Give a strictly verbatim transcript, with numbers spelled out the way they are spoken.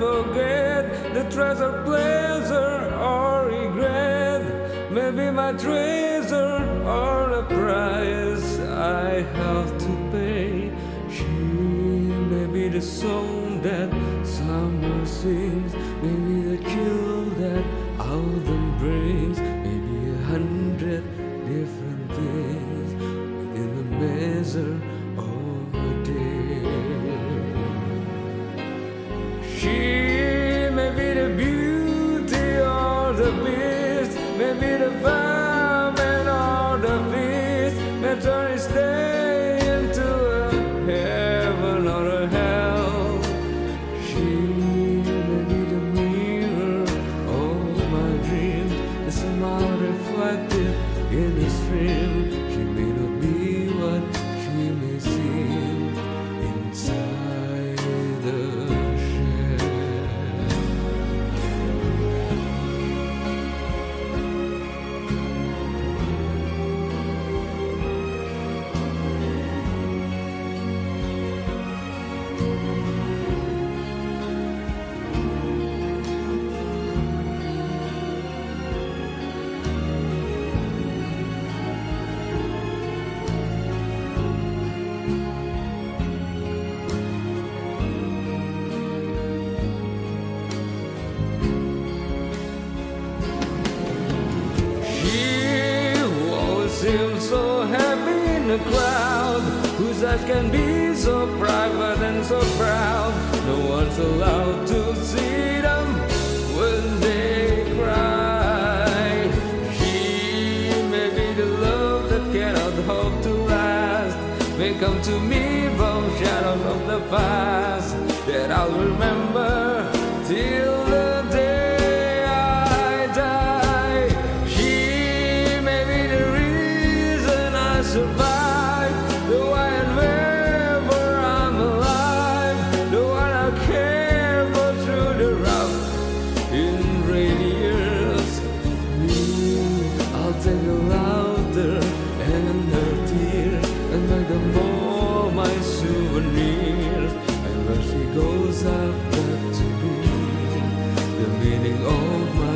forget the treasure, pleasure or regret. Maybe my treasure or a price I have to pay. She may be the song that summer sings, maybe the chill that autumn brings, maybe a hundred different things within the measure of a day. She may be the beauty or the beast, maybe the famine or the feast, may turn his day into a heaven or a hell. She may be the mirror of my dreams, the smile reflected in the stream. She may not be what she may seem inside the seems so happy in a crowd, whose eyes can be so private and so proud. No one's allowed to see them when they cry. She may be the love that cannot hope to last, may come to me from shadows of the past, that I'll remember till the day survive, the why and wherever I'm alive, the one I care for through the rough in rainy years. Me, I'll take her laughter and her tears, and make them all my souvenirs. And where she goes, I've got to be the meaning of my